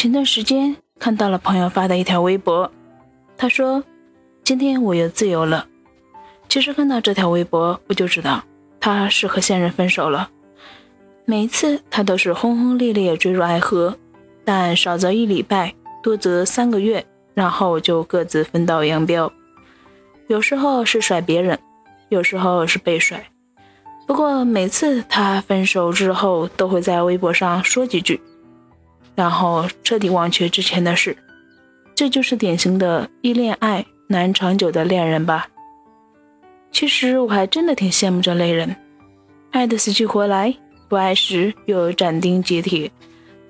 前段时间看到了朋友发的一条微博，他说今天我又自由了。其实看到这条微博我就知道他是和现任分手了。每一次他都是轰轰烈烈坠入爱河，但少则1礼拜，多则3个月，然后就各自分道扬镳。有时候是甩别人，有时候是被甩。不过每次他分手之后都会在微博上说几句，然后彻底忘却之前的事。这就是典型的依恋爱难长久的恋人吧。其实我还真的挺羡慕这类人，爱得死去活来，不爱时又斩钉截铁。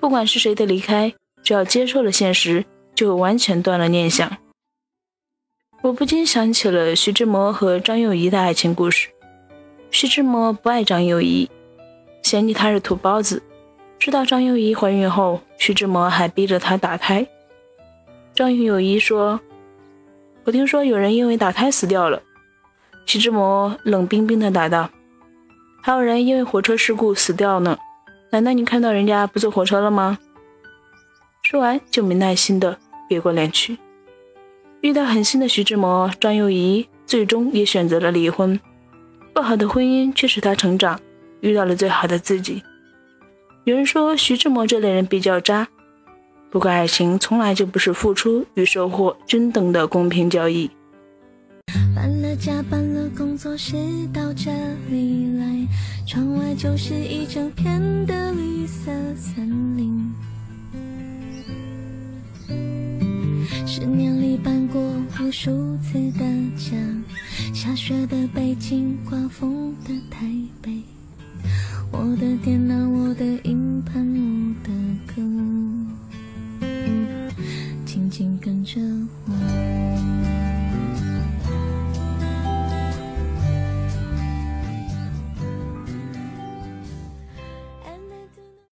不管是谁的离开，只要接受了现实，就完全断了念想。我不禁想起了徐志摩和张幼仪的爱情故事。徐志摩不爱张幼仪，嫌弃她是土包子。知道张幼仪怀孕后，徐志摩还逼着她打胎。张幼仪说：“我听说有人因为打胎死掉了。”徐志摩冷冰冰地答道：“还有人因为火车事故死掉呢，难道你看到人家不坐火车了吗？”说完就没耐心地别过脸去。遇到狠心的徐志摩，张幼仪最终也选择了离婚。不好的婚姻却使她成长，遇到了最好的自己。有人说徐志摩这类人比较渣，不过爱情从来就不是付出与收获均等的公平交易。搬了家，搬了工作室，到这里来，窗外就是一整片的绿色森林。10年里搬过无数次的家，下雪的北京，刮风的台北，我的电脑，我的硬盘，我的歌，紧紧跟着我。